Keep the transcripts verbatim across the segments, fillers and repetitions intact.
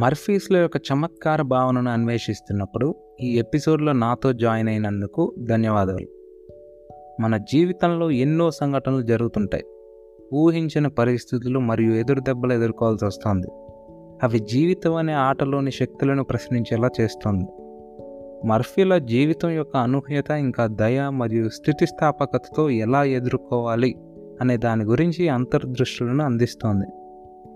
Murphy's లా యొక్క చమత్కార భావనను అన్వేషిస్తున్నప్పుడు ఈ ఎపిసోడ్లో నాతో జాయిన్ అయినందుకు ధన్యవాదాలు. మన జీవితంలో ఎన్నో సంఘటనలు జరుగుతుంటాయి. ఊహించని పరిస్థితులు మరియు ఎదురు దెబ్బలు ఎదుర్కోవాల్సి వస్తుంది. అవి జీవితం అనే ఆటలోని శక్తులను ప్రశ్నించేలా చేస్తుంది. మర్ఫీల జీవితం యొక్క అనూహ్యత ఇంకా దయ మరియు స్థితిస్థాపకతతో ఎలా ఎదుర్కోవాలి అనే దాని గురించి అంతర్దృష్టులను అందిస్తోంది.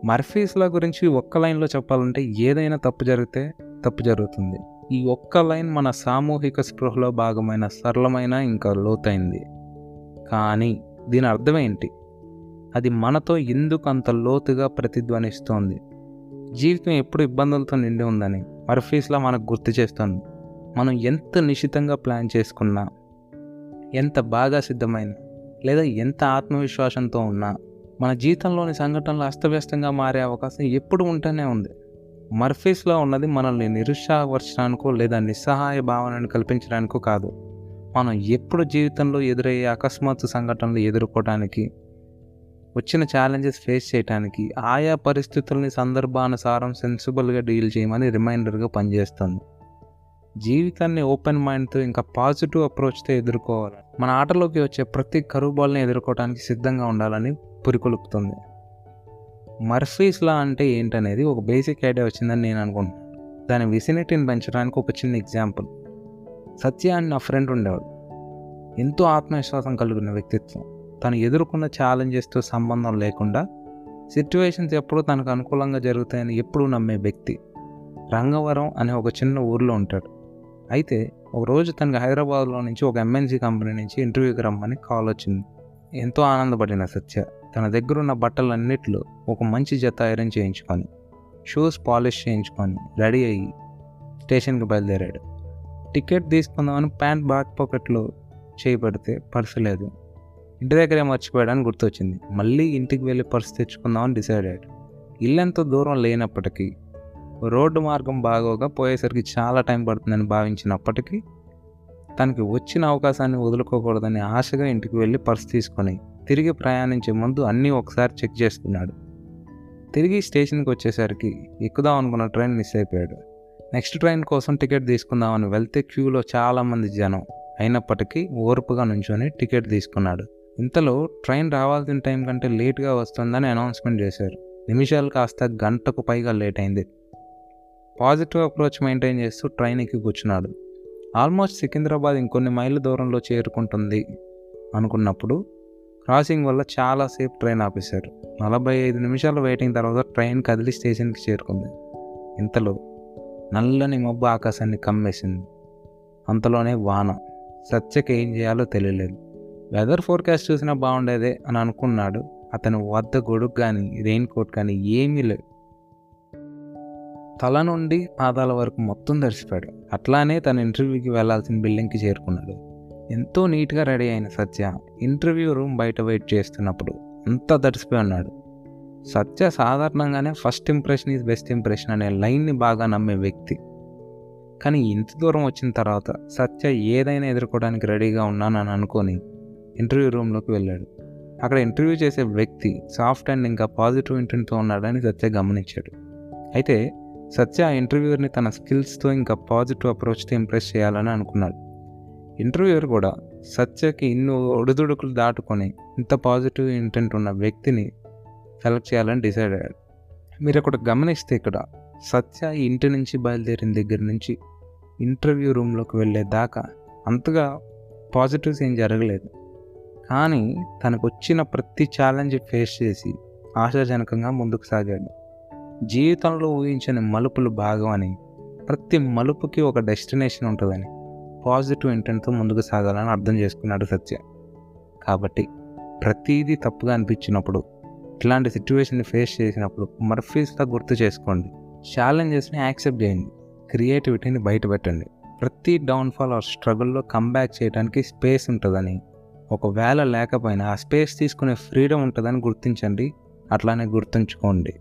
మర్ఫీస్ లా గురించి ఒక్క లైన్లో చెప్పాలంటే, ఏదైనా తప్పు జరిగితే తప్పు జరుగుతుంది. ఈ ఒక్క లైన్ మన సామూహిక స్పృహలో భాగమైన సరళమైన ఇంకా లోతైంది. కానీ దీని అర్థమేంటి? అది మనతో ఎందుకు అంత లోతుగా ప్రతిధ్వనిస్తోంది? జీవితం ఎప్పుడు ఇబ్బందులతో నిండి ఉందని మర్ఫీస్ లా మనకు గుర్తు చేస్తుంది. మనం ఎంత నిశితంగా ప్లాన్ చేసుకున్నా, ఎంత బాగా సిద్ధమైన లేదా ఎంత ఆత్మవిశ్వాసంతో ఉన్నా, మన జీవితంలోని సంఘటనలు అస్తవ్యస్తంగా మారే అవకాశం ఎప్పుడు ఉంటూనే ఉంది. మర్ఫీస్ లా ఉన్నది మనల్ని నిరుత్సాహపరచడానికో లేదా నిస్సహాయ భావనను కల్పించడానికో కాదు. మనం ఎప్పుడు జీవితంలో ఎదురయ్యే అకస్మాత్తు సంఘటనలు ఎదుర్కోవడానికి, వచ్చిన ఛాలెంజెస్ ఫేస్ చేయడానికి, ఆయా పరిస్థితుల్ని సందర్భానుసారం సెన్సిబుల్గా డీల్ చేయమని రిమైండర్గా పనిచేస్తుంది. జీవితాన్ని ఓపెన్ మైండ్తో ఇంకా పాజిటివ్ అప్రోచ్తో ఎదుర్కోవాలి. మన ఆటలోకి వచ్చే ప్రతి కరువుబాల్ని ఎదుర్కోవడానికి సిద్ధంగా ఉండాలని పురికొలుపుతుంది. మర్ఫీస్ లా అంటే ఏంటనేది ఒక బేసిక్ ఐడియా వచ్చిందని నేను అనుకుంటున్నాను. దాని విసినిటీని పెంచడానికి ఒక చిన్న ఎగ్జాంపుల్. సత్య అని నా ఫ్రెండ్ ఉండేవాడు. ఎంతో ఆత్మవిశ్వాసం కలిగిన వ్యక్తిత్వం. తను ఎదుర్కొన్న ఛాలెంజెస్తో సంబంధం లేకుండా సిచ్యువేషన్స్ ఎప్పుడూ తనకు అనుకూలంగా జరుగుతాయని ఎప్పుడూ నమ్మే వ్యక్తి. రంగవరం అనే ఒక చిన్న ఊరిలో ఉంటాడు. అయితే ఒకరోజు తనకు హైదరాబాద్లో నుంచి ఒక ఎంఎన్సీ కంపెనీ నుంచి ఇంటర్వ్యూకి రమ్మని కాల్ వచ్చింది. ఎంతో ఆనందపడిన సత్య తన దగ్గరున్న బట్టలన్నిట్లో ఒక మంచి జత ఐరన్ చేయించుకొని, షూస్ పాలిష్ చేయించుకొని రెడీ అయ్యి స్టేషన్కి బయలుదేరాడు. టికెట్ తీసుకుందామని ప్యాంట్ బ్యాక్ పాకెట్లో చేయి పెడితే పర్సు లేదు. ఇంటి దగ్గరే మర్చిపోయాడని గుర్తొచ్చింది. మళ్ళీ ఇంటికి వెళ్ళి పర్సు తెచ్చుకుందామని డిసైడ్ అయ్యాడు. ఇల్లెంతో దూరం లేనప్పటికీ, రోడ్డు మార్గం బాగోగా పోయేసరికి చాలా టైం పడుతుందని భావించినప్పటికీ, తనకి వచ్చిన అవకాశాన్ని వదులుకోకూడదని ఆశగా ఇంటికి వెళ్ళి పర్సు తీసుకొని తిరిగి ప్రయాణించే ముందు అన్నీ ఒకసారి చెక్ చేసుకున్నాడు. తిరిగి స్టేషన్కి వచ్చేసరికి ఎక్కుదాం అనుకున్న ట్రైన్ మిస్ అయిపోయాడు. నెక్స్ట్ ట్రైన్ కోసం టికెట్ తీసుకుందామని వెళ్తే క్యూలో చాలామంది జనం. అయినప్పటికీ ఓర్పుగా నుంచొని టికెట్ తీసుకున్నాడు. ఇంతలో ట్రైన్ రావాల్సిన టైం కంటే లేట్గా వస్తుందని అనౌన్స్మెంట్ చేశారు. నిమిషాలు కాస్త గంటకు పైగా లేట్ అయింది. పాజిటివ్ అప్రోచ్ మెయింటైన్ చేస్తూ ట్రైన్ ఎక్కి కూర్చున్నాడు. ఆల్మోస్ట్ సికింద్రాబాద్ ఇంకొన్ని మైళ్ళ దూరంలో చేరుకుంటుంది అనుకున్నప్పుడు క్రాసింగ్ వల్ల చాలాసేపు ట్రైన్ ఆపేశారు. నలభై ఐదు నిమిషాల వెయిటింగ్ తర్వాత ట్రైన్ కదిలి స్టేషన్కి చేరుకుంది. ఇంతలో నల్లని మబ్బు ఆకాశాన్ని కమ్మేసింది. అంతలోనే వాన. సత్యకి ఏం చేయాలో తెలియలేదు. వెదర్ ఫోర్కాస్ట్ చూసినా బాగుండేదే అని అనుకున్నాడు. అతని వద్ద గొడుగు కానీ రెయిన్ కోట్ కానీ ఏమీ లేవు. తల నుండి పాదాల వరకు మొత్తం తడిసిపోయాడు. అట్లానే తన ఇంటర్వ్యూకి వెళ్లాల్సిన బిల్డింగ్కి చేరుకున్నాడు. ఎంతో నీట్గా రెడీ అయిన సత్య ఇంటర్వ్యూ రూమ్ బయట వెయిట్ చేస్తున్నప్పుడు అంతా తడిసిపోయి ఉన్నాడు. సత్య సాధారణంగానే first impression is best impression అనే లైన్ని బాగా నమ్మే వ్యక్తి. కానీ ఇంత దూరం వచ్చిన తర్వాత సత్య ఏదైనా ఎదుర్కోవడానికి రెడీగా ఉన్నానని అనుకొని ఇంటర్వ్యూ రూమ్లోకి వెళ్ళాడు. అక్కడ ఇంటర్వ్యూ చేసే వ్యక్తి సాఫ్ట్ అండ్ ఇంకా పాజిటివ్ ఇంటెంట్తో ఉన్నాడని సత్య గమనించాడు. అయితే సత్య ఆ ఇంటర్వ్యూని తన స్కిల్స్తో ఇంకా పాజిటివ్ అప్రోచ్తో ఇంప్రెస్ చేయాలని అనుకున్నాడు. ఇంటర్వ్యూయర్ కూడా సత్యకి ఇన్ని ఒడిదుడుకులు దాటుకొని ఇంత పాజిటివ్ ఇంటెంట్ ఉన్న వ్యక్తిని సెలెక్ట్ చేయాలని డిసైడ్ అయ్యాడు. మీరు అక్కడ గమనిస్తే, ఇక్కడ సత్య ఇంటి నుంచి బయలుదేరిన దగ్గర నుంచి ఇంటర్వ్యూ రూమ్లోకి వెళ్ళే దాకా అంతగా పాజిటివ్స్ ఏం జరగలేదు. కానీ తనకు వచ్చిన ప్రతి ఛాలెంజ్ ఫేస్ చేసి ఆశాజనకంగా ముందుకు సాగాడు. జీవితంలో ఊహించని మలుపులు భాగం అని, ప్రతి మలుపుకి ఒక డెస్టినేషన్ ఉంటుందని, పాజిటివ్ ఇంటెంట్తో ముందుకు సాగాలని అర్థం చేసుకున్నాడు సత్య. కాబట్టి ప్రతీదీ తప్పుగా అనిపించినప్పుడు, ఇట్లాంటి సిచ్యువేషన్ని ఫేస్ చేసినప్పుడు మర్ఫీస్లా గుర్తు చేసుకోండి. ఛాలెంజెస్ని యాక్సెప్ట్ చేయండి. క్రియేటివిటీని బయటపెట్టండి. ప్రతి డౌన్ఫాల్ ఆర్ స్ట్రగుల్లో కమ్బ్యాక్ చేయడానికి స్పేస్ ఉంటుందని, ఒకవేళ లేకపోయినా ఆ స్పేస్ తీసుకునే ఫ్రీడమ్ ఉంటుందని గుర్తించండి. అట్లానే గుర్తుంచుకోండి.